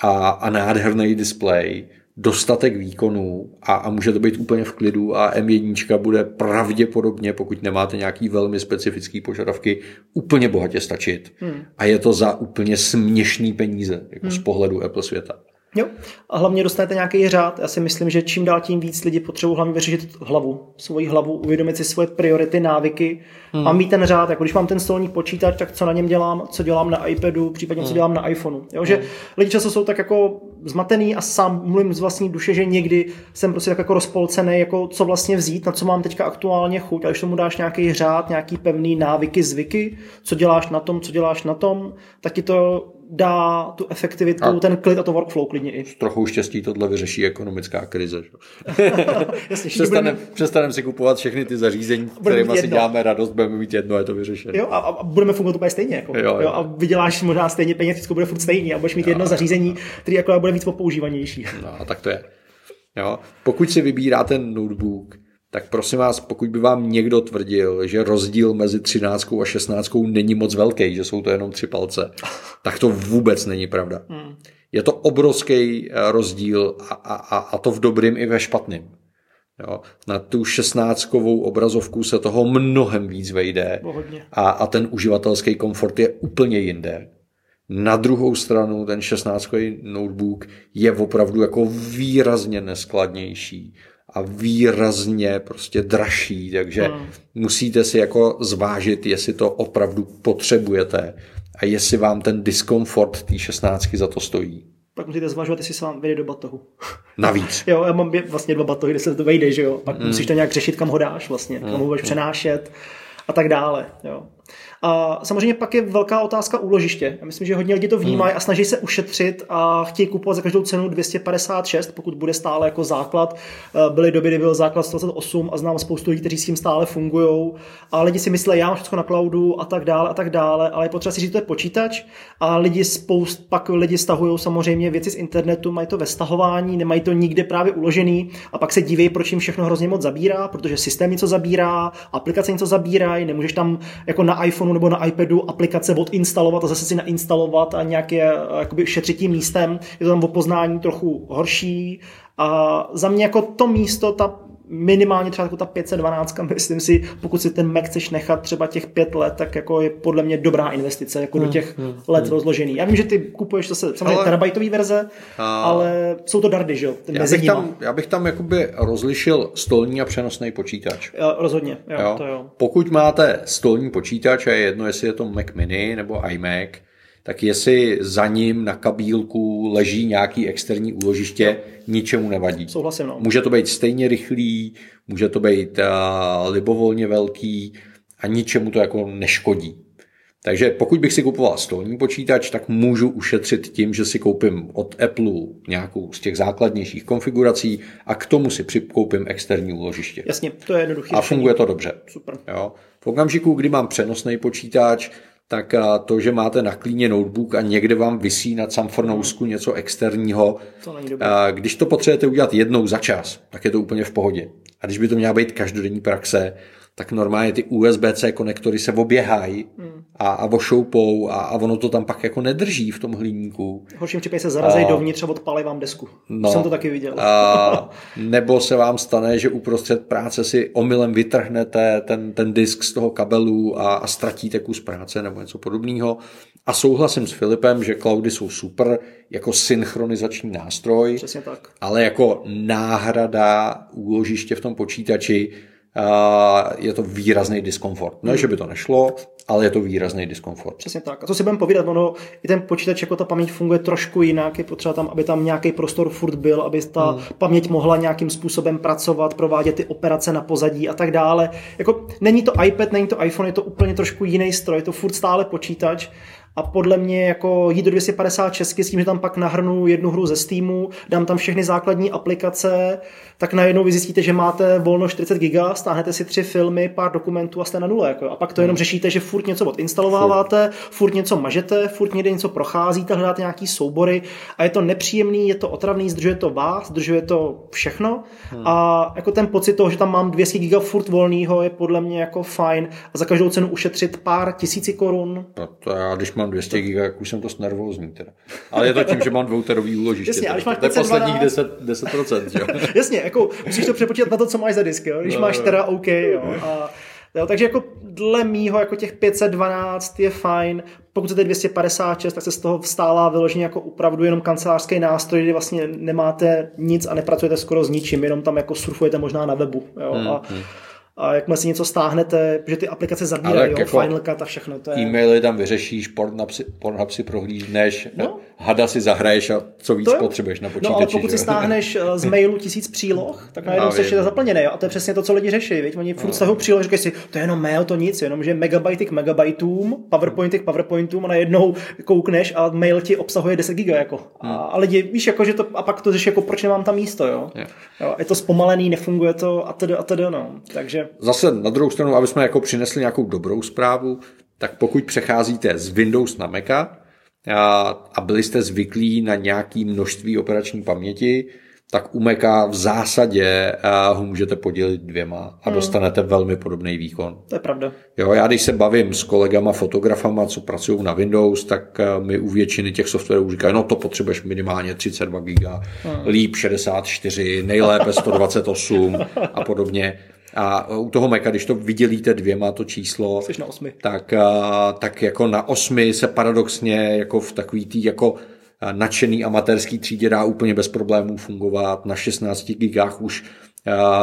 a, a nádherný displej, dostatek výkonů a, a může to být úplně v klidu a em jedna bude pravděpodobně, pokud nemáte nějaký velmi specifický požadavky, úplně bohatě stačit. Hmm. A je to za úplně směšný peníze jako hmm. z pohledu Apple světa. Jo, a hlavně dostanete nějaký řád. Já si myslím, že čím dál tím víc lidi potřebují hlavně vyřešit hlavu, svoji hlavu, uvědomit si svoje priority, návyky hmm. a mít ten řád. Jako když mám ten stolní počítač, tak co na něm dělám, co dělám na iPadu, případně hmm. co dělám na iPhoneu. Jo, že hmm. lidi často jsou tak jako zmatený a sám mluvím z vlastní duše, že někdy jsem prostě tak jako rozpolcený, jako co vlastně vzít, na co mám teďka aktuálně chuť, a když tomu dáš nějaký řád, nějaký pevný návyky, zvyky, co děláš na tom, co děláš na tom, tak ti to dá tu efektivitu, a ten klid a to workflow klidně i. S trochou štěstí tohle vyřeší ekonomická krize. Přestanem budeme... si kupovat všechny ty zařízení, kterými si děláme radost, budeme mít jedno a je to vyřešeno. Jo, a, a budeme fungovat úplně stejně. Jako. Jo, jo. Jo, a vyděláš možná stejně peněz, všechno bude furt stejný a budeš mít jo, jedno zařízení, které jako bude víc popoužívanější. No, tak to je. Jo. Pokud si vybíráte notebook, tak prosím vás, pokud by vám někdo tvrdil, že rozdíl mezi třináctkou a šestnáctkou není moc velký, že jsou to jenom tři palce, tak to vůbec není pravda. je to obrovský rozdíl a, a, a to v dobrým i ve špatným. Jo, na tu šestnáctkovou obrazovku se toho mnohem víc vejde a, a ten uživatelský komfort je úplně jinde. Na druhou stranu ten šestnáctkový notebook je opravdu jako výrazně neskladnější a výrazně prostě dražší, takže hmm. musíte si jako zvážit, jestli to opravdu potřebujete a jestli vám ten diskomfort té šestnáctky za to stojí. Pak musíte zvažovat, jestli se vám vejde do batohu. Navíc. Jo, já mám vlastně dva batohy, kde se to vejde, že jo. Pak mm. musíš to nějak řešit, kam ho dáš vlastně, kam ho budeš mm. přenášet a tak dále, jo. A samozřejmě pak je velká otázka úložiště. Já myslím, že hodně lidí to vnímají mm. a snaží se ušetřit a chtějí kupovat za každou cenu dvě stě padesát šest, pokud bude stále jako základ. Byly doby, kdy byl základ sto dvacet osm a znám spoustu lidí, kteří s tím stále fungují. A lidi si myslí, já mám všechno na cloudu a tak dále a tak dále, ale je potřeba si říct, že to je počítač a lidi spoust, pak lidi stahují samozřejmě věci z internetu, mají to ve stahování, nemají to nikde právě uložený a pak se diví, proč jim všechno hrozně moc zabírá, protože systém něco zabírá, aplikace něco zabírají, nemůžeš tam jako na iPhoneu nebo na iPadu aplikace odinstalovat a zase si nainstalovat a nějak je jakoby šetřit tím místem. Je to tam o poznání trochu horší. A za mě jako to místo, ta minimálně třeba jako ta pět set dvanáct, myslím si, pokud si ten Mac chceš nechat třeba těch pět let, tak jako je podle mě dobrá investice jako hmm, do těch hmm, let hmm. rozložený. Já vím, že ty kupuješ zase samozřejmě ale, terabajtový verze, a... ale jsou to dardy, že jo? Já bych, tam, já bych tam jakoby rozlišil stolní a přenosný počítač. Jo, rozhodně, jo, jo? To jo. Pokud máte stolní počítač a je jedno, jestli je to Mac Mini nebo iMac, tak jestli za ním na kabílku leží nějaký externí úložiště, ničemu nevadí. Souhlasím, no. Může to být stejně rychlý, může to být uh, libovolně velký a ničemu to jako neškodí. Takže pokud bych si kupoval stolní počítač, tak můžu ušetřit tím, že si koupím od Apple nějakou z těch základnějších konfigurací a k tomu si přikoupím externí úložiště. Jasně, to je jednoduché. A funguje to dobře. Super. Jo? V okamžiku, kdy mám přenosný počítač, tak to, že máte na klíně notebook a někde vám visí na camfornousku něco externího, to není dobré. Když to potřebujete udělat jednou za čas, tak je to úplně v pohodě. A když by to měla být každodenní praxe, tak normálně ty U S B C konektory se oběhají hmm. a, a ošoupou a, a ono to tam pak jako nedrží v tom hliníku. Horším případě se zarazí dovnitř a odpálí vám desku. No, jsem to taky viděl. A, nebo se vám stane, že uprostřed práce si omylem vytrhnete ten, ten disk z toho kabelu a, a ztratíte kus práce nebo něco podobného. A souhlasím s Filipem, že cloudy jsou super jako synchronizační nástroj. Přesně tak. Ale jako náhrada úložiště v tom počítači Uh, je to výrazný diskomfort. Ne, hmm. že by to nešlo, ale je to výrazný diskomfort. Přesně tak. A co si budeme povídat, ono i ten počítač, jako ta paměť funguje trošku jinak, je potřeba tam, aby tam nějaký prostor furt byl, aby ta hmm. paměť mohla nějakým způsobem pracovat, provádět ty operace na pozadí a tak dále. Jako není to iPad, není to iPhone, je to úplně trošku jiný stroj, je to furt stále počítač. A podle mě jako jít do dvě stě padesát šest s tím, že tam pak nahrnu jednu hru ze Steamu, dám tam všechny základní aplikace, tak najednou vy zjistíte, že máte volno čtyřicet giga, stáhnete si tři filmy, pár dokumentů a jste na nule. Jako. A pak to jenom řešíte, že furt něco odinstalováváte, furt. furt něco mažete, furt někde něco procházíte, hledáte nějaký soubory a je to nepříjemný, je to otravný, zdržuje to vás, zdržuje to všechno. Hmm. A jako ten pocit toho, že tam mám dvě stě giga furt volného, je podle mě jako fajn a za každou cenu ušetřit pár tisíci korun. Mám dvě stě giga, jak už jsem to nervózní teda. Ale je to tím, že mám dvouterový úložiště. Jasně, ale když máš pět set dvanáct... posledních deset procent, jo. Jasně, jako musíš to přepočítat na to, co máš za disk, jo. Když no, máš teda OK, jo. A, jo, takže jako dle mýho, jako těch pět set dvanáct je fajn. Pokud jste dvě stě padesát šest, tak se z toho vstává vyloženě jako opravdu jenom kancelářský nástroj, kdy vlastně nemáte nic a nepracujete skoro s ničím, jenom tam jako surfujete možná na webu, jo. Hmm, a, hmm. A jakmile si něco stáhnete, že ty aplikace zabírají, jako Final Cut a všechno. To je... E-maily tam vyřešíš, Pornhub si prohlídneš, no. Hada si zahraješ a co víc je... potřebuješ na počítači. No ale pokud že? Si stáhneš z mailu tisíc příloh, tak najednou se ještě zaplněné. A to je přesně to, co lidi řeší. Viď? Oni furt stahují příloh a říkají si, to je jenom mail, to nic, jenom že megabajty k megabajtům, powerpointy k powerpointům a najednou koukneš a mail ti obsahuje deset giga. Jako. Hmm. A lidi, víš, jako, že to, a pak to řeš, jako, proč nemám tam místo. Jo? Je. Jo, je to zpomalený, nefunguje to a tedy a tedy, no. Takže zase na druhou stranu, aby jsme jako přinesli nějakou dobrou zprávu, tak pokud přecházíte z Windows na Maca a, a byli jste zvyklí na nějaké množství operační paměti, tak u Maca v zásadě ho můžete podělit dvěma a dostanete velmi podobný výkon. To je pravda. Jo, já když se bavím s kolegama fotografama, co pracují na Windows, tak mi u většiny těch softwarů říkají, no to potřebuješ minimálně třicet dva giga, hmm. líp šedesát čtyři, nejlépe sto dvacet osm a podobně. A u toho Maca, když to vydělíte dvěma to číslo, jsi na osmi. Tak, tak jako na osmi se paradoxně jako v takový tý jako nadšený amatérský třídě dá úplně bez problémů fungovat. Na šestnácti gigách už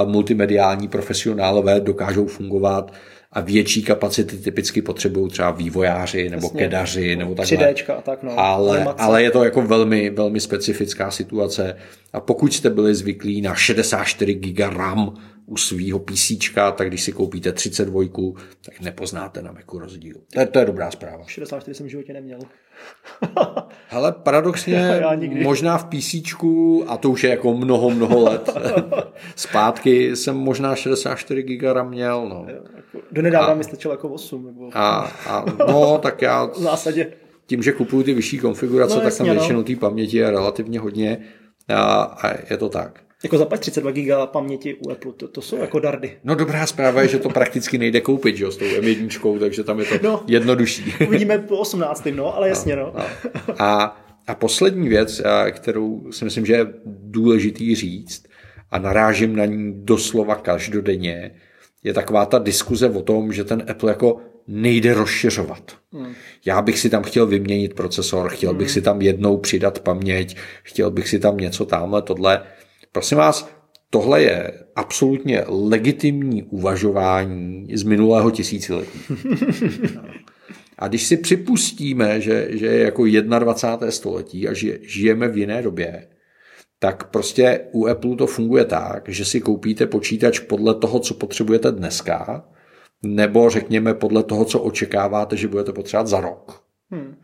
uh, multimediální profesionálové dokážou fungovat a větší kapacity typicky potřebují třeba vývojáři nebo Jasně. kedaři nebo takhle. tři déčka a tak, no. Ale, ale je to jako velmi, velmi specifická situace. A pokud jste byli zvyklí na šedesát čtyři giga RAM u svýho PCčka, tak když si koupíte třicet dva, tak nepoznáte na Macu rozdíl. To je, to je dobrá zpráva. šedesát čtyři jsem v životě neměl. Hele, paradoxně možná v PCčku, a to už je jako mnoho, mnoho let zpátky, jsem možná šedesát čtyři giga RAM měl. No. Jako, donedávám mi stačilo jako osm. Nebo... A, a, no, tak já v zásadě. Tím, že kupuju ty vyšší konfigurace, no, tak tam většinou té paměti je relativně hodně a, a je to tak. Jako za třicet dva giga paměti u Apple, to, to jsou jako dardy. No dobrá zpráva je, že to prakticky nejde koupit, že, s tou em jedna, takže tam je to no, jednodušší. Uvidíme po osmnáctém, no, ale jasně. No, no. A, a poslední věc, kterou si myslím, že je důležitý říct a narážím na ní doslova každodenně, je taková ta diskuze o tom, že ten Apple jako nejde rozšiřovat. Hmm. Já bych si tam chtěl vyměnit procesor, chtěl hmm. bych si tam jednou přidat paměť, chtěl bych si tam něco tamhle, tohle. Prosím vás, tohle je absolutně legitimní uvažování z minulého tisíciletí. A když si připustíme, že, že je jako dvacátého prvního století a že žijeme v jiné době, tak prostě u Apple to funguje tak, že si koupíte počítač podle toho, co potřebujete dneska, nebo řekněme podle toho, co očekáváte, že budete potřebovat za rok. Hmm.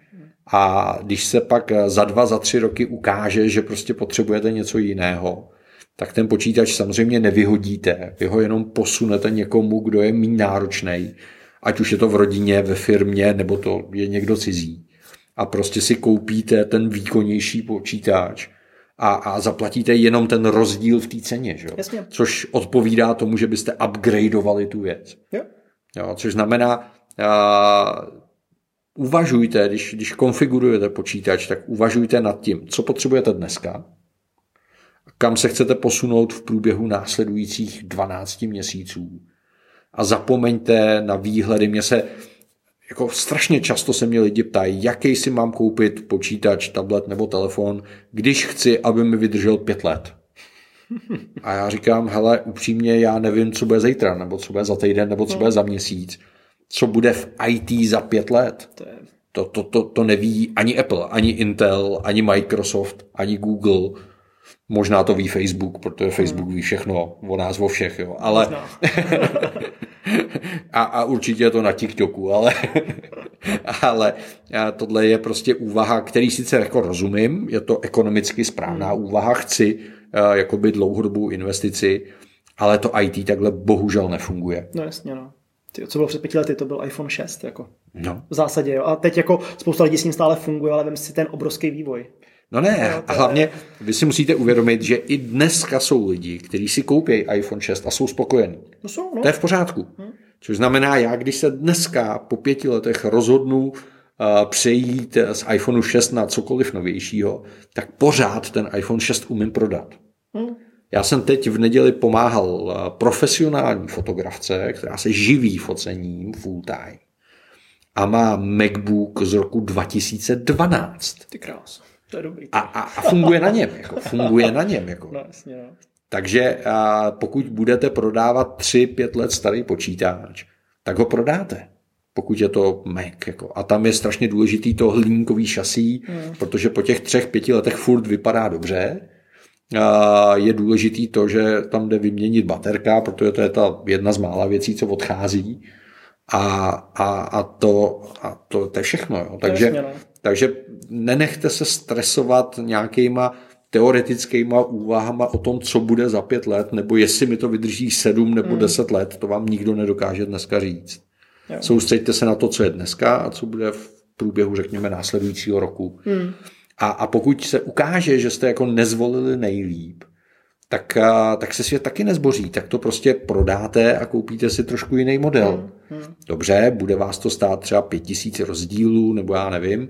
A když se pak za dva, za tři roky ukáže, že prostě potřebujete něco jiného, tak ten počítač samozřejmě nevyhodíte. Vy ho jenom posunete někomu, kdo je méně náročnej, ať už je to v rodině, ve firmě, nebo to je někdo cizí. A prostě si koupíte ten výkonnější počítač a, a zaplatíte jenom ten rozdíl v té ceně. Že? Jasně. Což odpovídá tomu, že byste upgradeovali tu věc. Jo. Jo, což znamená... A, uvažujte, když, když konfigurujete počítač, tak uvažujte nad tím, co potřebujete dneska, kam se chcete posunout v průběhu následujících dvanácti měsíců a zapomeňte na výhledy. Mně se, jako strašně často se mě lidi ptají, jaký si mám koupit počítač, tablet nebo telefon, když chci, aby mi vydržel pět let. A já říkám, hele, upřímně, já nevím, co bude zítra, nebo co bude za týden, nebo co bude za měsíc. Co bude v í té za pět let. To, to, to, to neví ani Apple, ani Intel, ani Microsoft, ani Google. Možná to ví Facebook, protože Facebook ví všechno o nás, o všech. Jo. Ale... a, a určitě je to na TikToku, ale, ale tohle je prostě úvaha, který sice jako rozumím, je to ekonomicky správná úvaha, chci jakoby dlouhodobou investici, ale to í té takhle bohužel nefunguje. No jasně, no. Co bylo před pěti lety, to byl iPhone šest. Jako. No. V zásadě. Jo. A teď jako spousta lidí s ním stále funguje, ale vem si ten obrovský vývoj. No ne, no, a hlavně je... vy si musíte uvědomit, že i dneska jsou lidi, kteří si koupí iPhone šest a jsou spokojení. No jsou, no. To je v pořádku. Hmm. Což znamená, já když se dneska po pěti letech rozhodnu uh, přejít z iPhone šest na cokoliv novějšího, tak pořád ten iPhone šest umím prodat. Hmm. Já jsem teď v neděli pomáhal profesionální fotografce, která se živí focením full time. A má MacBook z roku dva tisíce dvanáct. Ty krása, to je dobrý. A, a, a funguje na něm. Jako, funguje na něm. Jako. No, jasně, no. Takže a pokud budete prodávat tři pět let starý počítač, tak ho prodáte. Pokud je to Mac. Jako. A tam je strašně důležitý to hliníkový šasí, mm. protože po těch třech pěti letech furt vypadá dobře. Je důležitý to, že tam jde vyměnit baterka, protože to je ta jedna z mála věcí, co odchází a, a, a, to, a to, to je všechno. Jo. Takže, je takže nenechte se stresovat nějakýma teoretickýma úvahama o tom, co bude za pět let, nebo jestli mi to vydrží sedm nebo hmm. deset let, to vám nikdo nedokáže dneska říct. Jo. Soustřeďte se na to, co je dneska a co bude v průběhu, řekněme, následujícího roku. Hmm. A, a pokud se ukáže, že jste jako nezvolili nejlíp, tak, tak se svět taky nezboří, tak to prostě prodáte a koupíte si trošku jiný model. Hmm. Hmm. Dobře, bude vás to stát třeba pět tisíc rozdílů, nebo já nevím,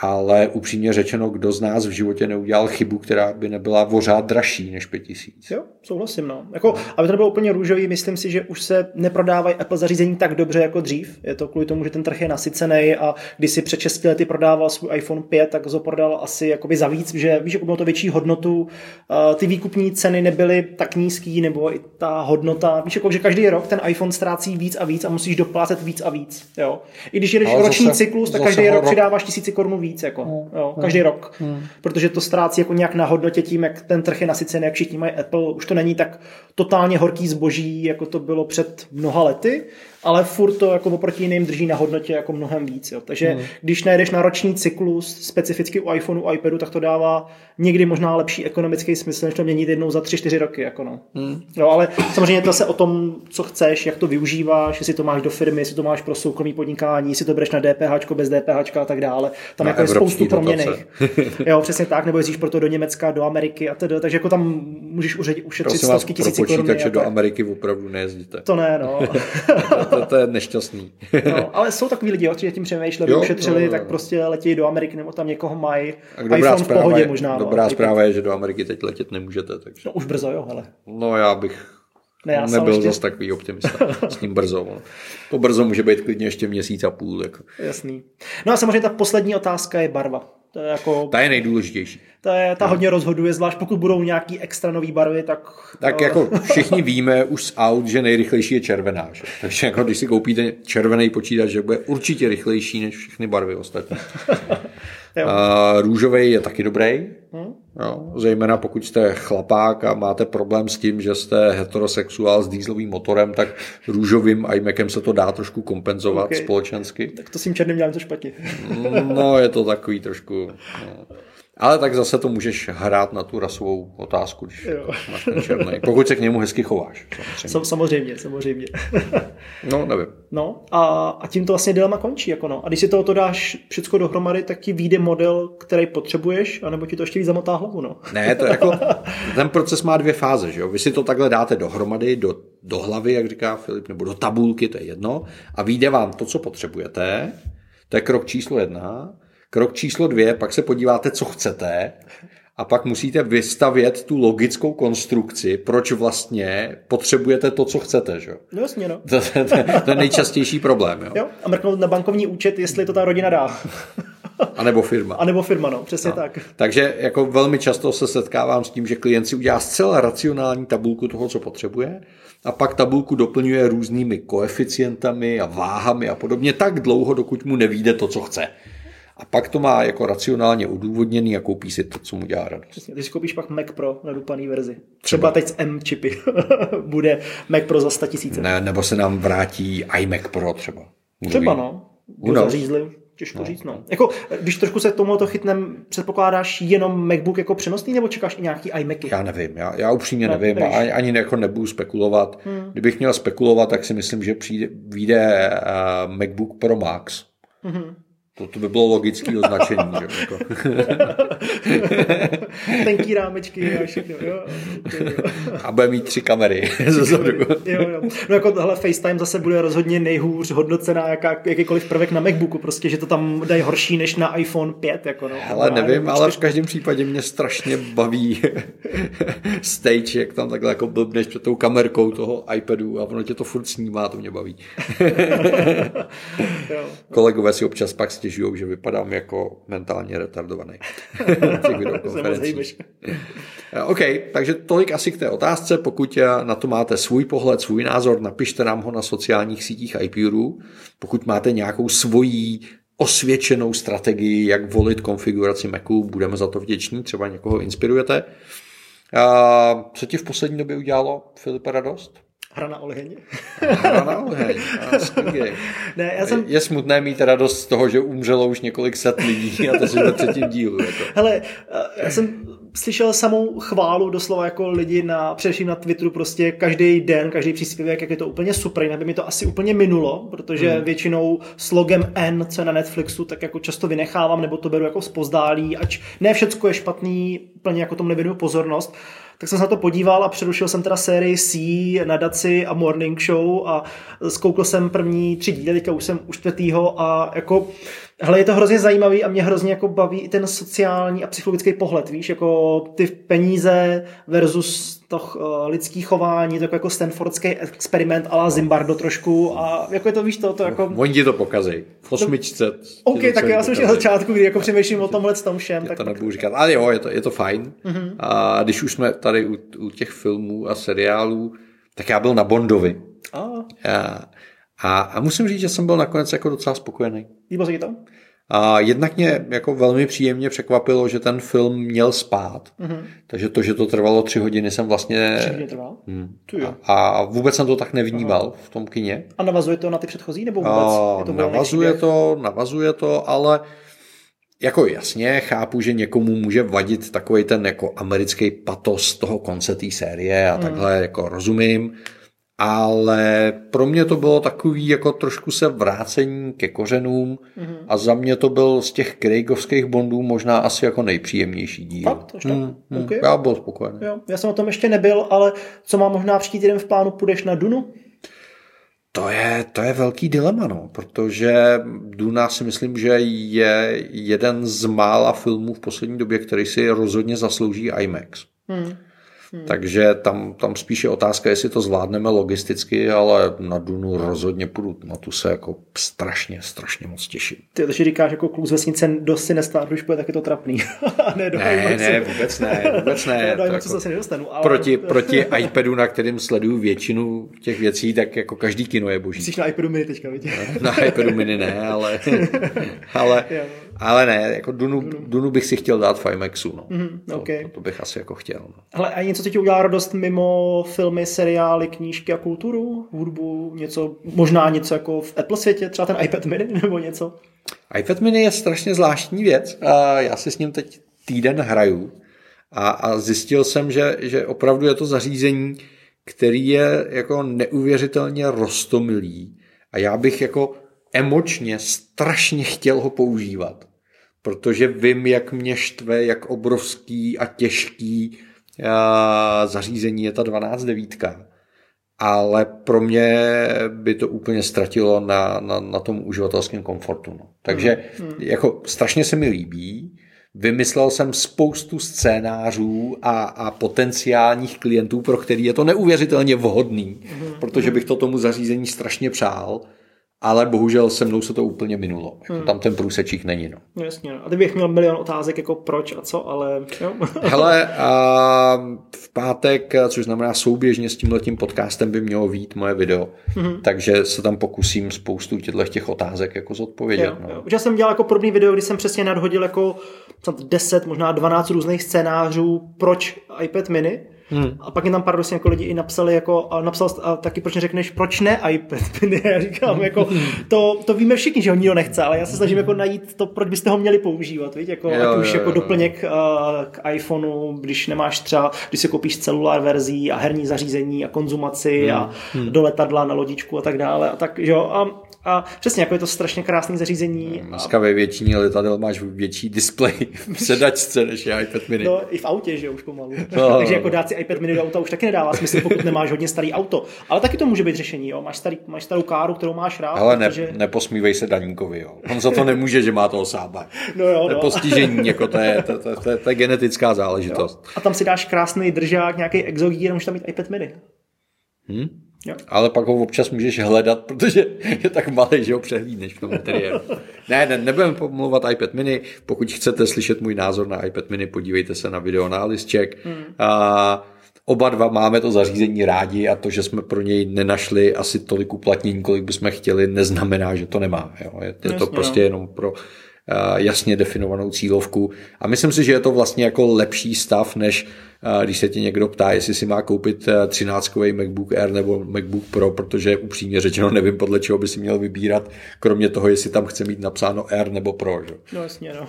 ale upřímně řečeno, kdo z nás v životě neudělal chybu, která by nebyla pořád dražší než pět tisíc. Jo, souhlasím. No. Jako, aby to bylo úplně růžový, myslím si, že už se neprodávají Apple zařízení tak dobře jako dřív. Je to kvůli tomu, že ten trh je nasycený a když si před šesti lety prodával svůj iPhone pět, tak ho prodal asi jakoby za víc, že víš, že bylo to větší hodnotu, ty výkupní ceny nebyly tak nízký, nebo i ta hodnota. Víš, jako, že každý rok ten iPhone ztrácí víc a víc a musíš doplácet víc a víc. Jo. I když jedeš roční zase, cyklus, tak každý rok přidáváš tisíci korun víc, jako, no, jo, každý no, rok. No. Protože to ztrácí jako nějak na hodnotě tím, jak ten trh je nasycený, jak všichni mají Apple. Už to není tak totálně horký zboží, jako to bylo před mnoha lety, ale furt to jako oproti jiným drží na hodnotě jako mnohem víc. Jo. Takže no. Když najdeš na roční cyklus specificky u iPhoneu, u iPadu, tak to dává někdy možná lepší ekonomický smysl, než to měnit jednou za tři, čtyři roky. Jako no. Mm. No, ale samozřejmě to se o tom, co chceš, jak to využíváš, jestli to máš do firmy, jestli to máš pro soukromý podnikání, jestli to bereš na D P H, bez D P H a tak dále. Tam jako je spoustu proměnejch. Jo, přesně tak, nebo jezdíš proto do Německa, do Ameriky a tedy, takže jako tam můžeš ušetřit stovky tisíc korun. Takže do Ameriky opravdu nejezdíte. To ne, no. To, to, to je nešťastný. No, ale jsou takový lidi, kteří tím přemýšleli, ušetřili, no, no, tak prostě letějí do Ameriky, nebo tam někoho mají iPhone v pohodě je, možná. Dobrá no, zpráva je, že do Ameriky teď letět nemůžete. Takže... No už brzo, jo, hele. No já bych ne, já nebyl zase takový optimista. S ním brzo. No. To brzo může být klidně ještě měsíc a půl. Jako. Jasný. No a samozřejmě ta poslední otázka je barva. To je jako... Ta je nejdůležitější. Ta, je, ta no. hodně rozhoduje, zvlášť pokud budou nějaký extra nový barvy, tak... Tak jako všichni víme už z aut, že nejrychlejší je červená. Že? Takže jako když si koupíte červený počítač, že bude určitě rychlejší než všechny barvy ostatní. Uh, růžovej je taky dobrý, hmm? jo, zejména pokud jste chlapák a máte problém s tím, že jste heterosexuál s dýzlovým motorem, tak růžovým iMacem se to dá trošku kompenzovat okay. společensky. Tak to s tím černým dělám to špatně. No, je to takový trošku... No. Ale tak zase to můžeš hrát na tu rasovou otázku, když jo. máš ten černý. Pokud se k němu hezky chováš. Samozřejmě, samozřejmě. samozřejmě. No, nevím. No, a, a tím to vlastně dilema končí. Jako no. A když si tohoto dáš všechno dohromady, tak ti vyjde model, který potřebuješ, anebo ti to ještě víc zamotá hlavu. No. Ne, to jako, ten proces má dvě fáze. Že jo? Vy si to takhle dáte dohromady, do, do hlavy, jak říká Filip, nebo do tabulky, to je jedno. A vyjde vám to, co potřebujete. To je krok číslo jedna. Krok číslo dvě, pak se podíváte, co chcete a pak musíte vystavět tu logickou konstrukci, proč vlastně potřebujete to, co chcete. Že? No jasně, no. To, to, to, to je nejčastější problém. Jo? Jo? A mrknout na bankovní účet, jestli to ta rodina dá. A nebo firma. A nebo firma, no, přesně no. tak. Takže jako velmi často se setkávám s tím, že klient si udělá zcela racionální tabulku toho, co potřebuje, a pak tabulku doplňuje různými koeficientami a váhami a podobně tak dlouho, dokud mu nevyjde to, co chce. A pak to má jako racionálně odůvodněný a koupí si to, co mu dělá radost. Přesně, když koupíš pak Mac Pro na dupaný verzi. Třeba, Třeba teď s M čipy bude Mac Pro za sto tisíc. Ne, nebo se nám vrátí iMac Pro třeba. Můžu třeba jít? No. Zařízli. Těžko no. říct, no. Jako, když trošku se tomuto chytnem, předpokládáš jenom MacBook jako přenosný, nebo čekáš i nějaký iMacy? Já nevím, já, já upřímně no, nevím, než... ani, ani jako nebudu spekulovat. Hmm. Kdybych měl spekulovat, tak si myslím, že přijde, vyjde uh, MacBook Pro Max. Hmm. To, to by bylo logické označení, že jako. Tenký rámečky a všechno, jo. A bude mít tři kamery. kamery. Jo, jo. No jako tohle FaceTime zase bude rozhodně nejhůř hodnocená jaká, jakýkoliv prvek na MacBooku, prostě, že to tam dají horší než na iPhone pět. Jako no. Hele, nevím, ale v každém případě mě strašně baví stage, jak tam takhle jako blbneš před tou kamerkou toho iPadu a ono tě to furt snímá, to mě baví. Jo. Kolegové si občas pak stěžují, že vypadám jako mentálně retardovaný. OK, takže tolik asi k té otázce. Pokud na to máte svůj pohled, svůj názor, napište nám ho na sociálních sítích iPure. Pokud máte nějakou svoji osvědčenou strategii, jak volit konfiguraci Macu, budeme za to vděční, třeba někoho inspirujete. A co ti v poslední době udělalo, Filipe, radost? Hra na oheň. Hra na oheň. Ne, já jsem... Je smutné mít radost z toho, že umřelo už několik set lidí a to jsme ve třetím dílu. Hele, já jsem slyšel samou chválu doslova jako lidi na, především na Twitteru, prostě každý den, každý příspěvek, jak je to úplně super, jinak by mi to asi úplně minulo, protože hmm. většinou s logem N, co je na Netflixu, tak jako často vynechávám, nebo to beru jako zpozdálí, ač ne všecko je špatný, plně jako tomu nevěnuju pozornost. Tak jsem se na to podíval a přerušil jsem teda sérii C, Nadaci a Morning Show a zkoukl jsem první tři díly, teďka už jsem u čtvrtýho a jako, hele, je to hrozně zajímavý a mě hrozně jako baví i ten sociální a psychologický pohled, víš, jako ty peníze versus to uh, lidský chování, tak jako stanfordský experiment a la Zimbardo trošku a jako je to, víš, to, to jako... Oni ti to pokazej, v osmičce. OK, tak já jsem šel začátku, kdy jako přemýšlím o tomhle s tom všem. Já tak to pak... nebudu říkat, ale jo, je to, je to fajn. Mm-hmm. A když už jsme tady u, u těch filmů a seriálů, tak já byl na Bondovi. Oh. A, a, a musím říct, že jsem byl nakonec jako docela spokojený. Líbilo se ti to? A jednak mě jako velmi příjemně překvapilo, že ten film měl spát. Mm-hmm. Takže to, že to trvalo tři hodiny, jsem vlastně... Tři hodiny trvalo? Hmm. A, a vůbec jsem to tak nevnímal Aha. v tom kině. A navazuje to na ty předchozí, nebo vůbec? Je to navazuje to, navazuje to, ale jako jasně chápu, že někomu může vadit takovej ten jako americký patos toho konce té série a mm. takhle jako rozumím. Ale pro mě to bylo takový jako trošku se vrácení ke kořenům mm-hmm. a za mě to byl z těch Craigovských Bondů možná asi jako nejpříjemnější díl. Fakt? Tož tak? Mm, mm, okay. Já byl spokojený. Jo. Já jsem o tom ještě nebyl, ale co má možná příští týden v plánu, půjdeš na Dunu? To je, to je velký dilema, no, protože Duna si myslím, že je jeden z mála filmů v poslední době, který si rozhodně zaslouží IMAX. Mm. Hmm. Takže tam, tam spíše otázka, jestli to zvládneme logisticky, ale na Dunu rozhodně půjdu. Na tu se jako strašně, strašně moc těším. Ty, takže říkáš, jako kluk z vesnice dost si nestává, když bude, tak je to trapný. ne, ne, ne, vůbec ne, vůbec ne. Dojím, jako co se nedostanu, ale... proti, proti iPadu, na kterém sleduju většinu těch věcí, tak jako každý kino je boží. Jsi na iPadu mini teďka, vidíš? na iPadu mini ne, ale... ale... Ale ne, jako Dunu, Dunu. Dunu bych si chtěl dát v IMAXu, no. Mm, okay. to, to bych asi jako chtěl. No. Hele, a něco, co ti udělá radost mimo filmy, seriály, knížky a kulturu, hudbu, něco, možná něco jako v Apple světě, třeba ten iPad mini nebo něco? iPad mini je strašně zvláštní věc a já si s ním teď týden hraju a, a zjistil jsem, že, že opravdu je to zařízení, který je jako neuvěřitelně roztomilý a já bych jako emočně strašně chtěl ho používat, protože vím, jak mě štve, jak obrovský a těžký a, zařízení je ta dvanáct devítka. Ale pro mě by to úplně ztratilo na, na, na tom uživatelském komfortu. No. Takže hmm. jako strašně se mi líbí. Vymyslel jsem spoustu scénářů a, a potenciálních klientů, pro který je to neuvěřitelně vhodný, hmm. protože bych to tomu zařízení strašně přál. Ale bohužel se mnou se to úplně minulo. Jako hmm. Tam ten průsečík není. No. Jasně. No. A ty bych měl milion otázek, jako proč a co, ale... Jo. Hele, a v pátek, což znamená souběžně s tímhletím podcastem, by mělo vyjít moje video. Hmm. Takže se tam pokusím spoustu těch otázek jako zodpovědět. Jo, no. jo. Už já jsem dělal jako podobný video, kdy jsem přesně nadhodil jako deset, možná dvanáct různých scénářů, proč iPad mini. Hmm. A pak mě tam pár dosti jako lidi i napsali, jako, a napsal a taky, proč neřekneš, proč ne iPad mini? Já říkám, jako, to, to víme všichni, že ho nikdo nechce, ale já se snažím jako najít to, proč byste ho měli používat, víš? Jako, jo, ať už jo, jako jo, doplněk jo. k iPhoneu, když nemáš třeba, když si koupíš celulár verzí a herní zařízení a konzumaci hmm. a hmm. do letadla na lodičku a tak dále. A tak, jo, a, a přesně, jako je to strašně krásné zařízení. Dneska ve většině letadel máš větší displej v sedačce, než je iPad mini. No, i v autě, že už pomalu. No. Takže jako dát si iPad mini do auta už taky nedává smysl, pokud nemáš hodně starý auto. Ale taky to může být řešení, jo. Máš, starý, máš starou káru, kterou máš rád. Ale ne, protože... neposmívej se Daníkovi, jo. On za to nemůže, že má toho sába. No jo, no. Postižení, jako to je, to, to, to, to je genetická záležitost. Jo. A tam si dáš krásný držák, nějaký exogír, můžeš tam mít iPad mini. Hm? Jo. Ale pak ho občas můžeš hledat, protože je tak malý, že ho přehlídneš v tom interiéru. Ne, ne, nebudeme pomlouvat iPad mini. Pokud chcete slyšet můj názor na iPad mini, podívejte se na video na listček. Hmm. A oba dva máme to zařízení rádi a to, že jsme pro něj nenašli asi tolik uplatnění, kolik bychom chtěli, neznamená, že to nemá. Jo. Je, je to Jasně, prostě jo. jenom pro jasně definovanou cílovku. A myslím si, že je to vlastně jako lepší stav, než když se ti někdo ptá, jestli si má koupit třináctkový MacBook Air nebo MacBook Pro, protože upřímně řečeno nevím, podle čeho by si měl vybírat, kromě toho, jestli tam chce mít napsáno Air nebo Pro. Že? No jasně, no.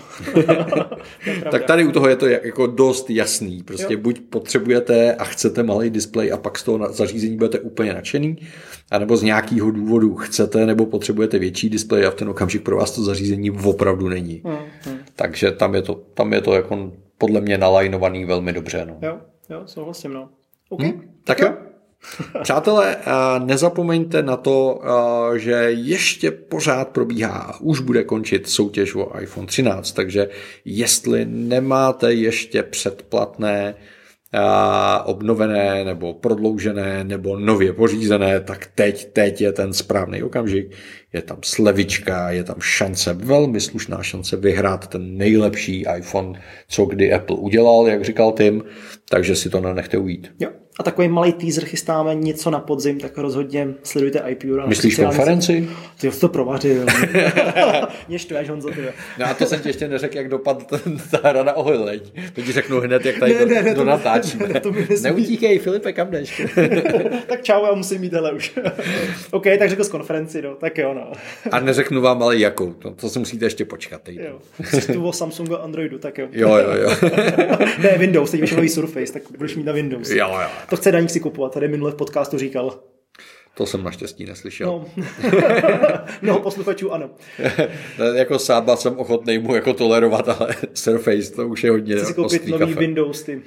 Tak tady u toho je to jako dost jasný. Prostě jo. Buď potřebujete a chcete malý displej a pak z toho zařízení budete úplně nadšený, anebo z nějakého důvodu chcete nebo potřebujete větší displej a v ten okamžik pro vás to zařízení opravdu není. Hmm, hmm. Takže tam je to, tam je to jako podle mě nalajnovaný velmi dobře. No. Jo, jo, souhlasím, no. OK. Hmm, tak jo. jo. Přátelé, nezapomeňte na to, že ještě pořád probíhá, už bude končit soutěž o iPhone třináct, takže jestli nemáte ještě předplatné, obnovené nebo prodloužené nebo nově pořízené, tak teď, teď je ten správný okamžik. Je tam slevička, je tam šance, velmi slušná šance vyhrát ten nejlepší iPhone, co kdy Apple udělal, jak říkal Tim, takže si to nenechte ujít. Jo. A takový malý teaser chystáme něco na podzim, tak rozhodně sledujte iPure. Myslíš konferenci? Ty jo, jsi to provařil. Mě štváš, Honzo, tyhle. No a to jsem ti ještě neřekl, jak dopadl ta hra na ohyleď. To ti řeknu hned, jak tady ne, ne, ne, to natáčíme. Ne, ne, neutíkej, Filipe, kam jdeš? Tak čau, já musím jít, hele už. OK, tak řekl z konferenci, no, tak jo, no. A neřeknu vám ale jakou, to, to si musíte ještě počkat. Jsi tu o Samsungu a Androidu, tak jo. Jo, jo, jo. Ne, Windows, teď máš nový Surface, tak budeš mít na Windows. Jo, jo. To chce Daník si kupovat, tady minule v podcastu říkal. To jsem naštěstí neslyšel. No. Mnoho posluchačů ano. Jako sába jsem ochotnej mu jako tolerovat, ale Surface to už je hodně ostrý. Chci si koupit nový kafe. Windows, ty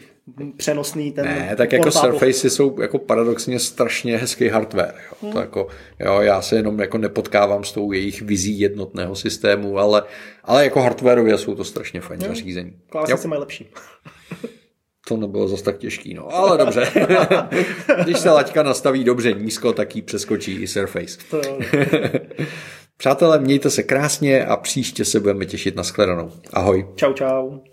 přenosný ten. Ne, tak jako Surface jsou jako paradoxně strašně hezký hardware. Jo. Hmm. To jako, jo, já se jenom jako nepotkávám s tou jejich vizí jednotného systému, ale, ale jako hardwareově jsou to strašně fajn hmm. zařízení. Klávesnice mají lepší. To nebylo zase tak těžký, no, ale dobře. Když se laťka nastaví dobře nízko, tak ji přeskočí i Surface. Přátelé, mějte se krásně a příště se budeme těšit, na shledanou. Ahoj. Čau, čau.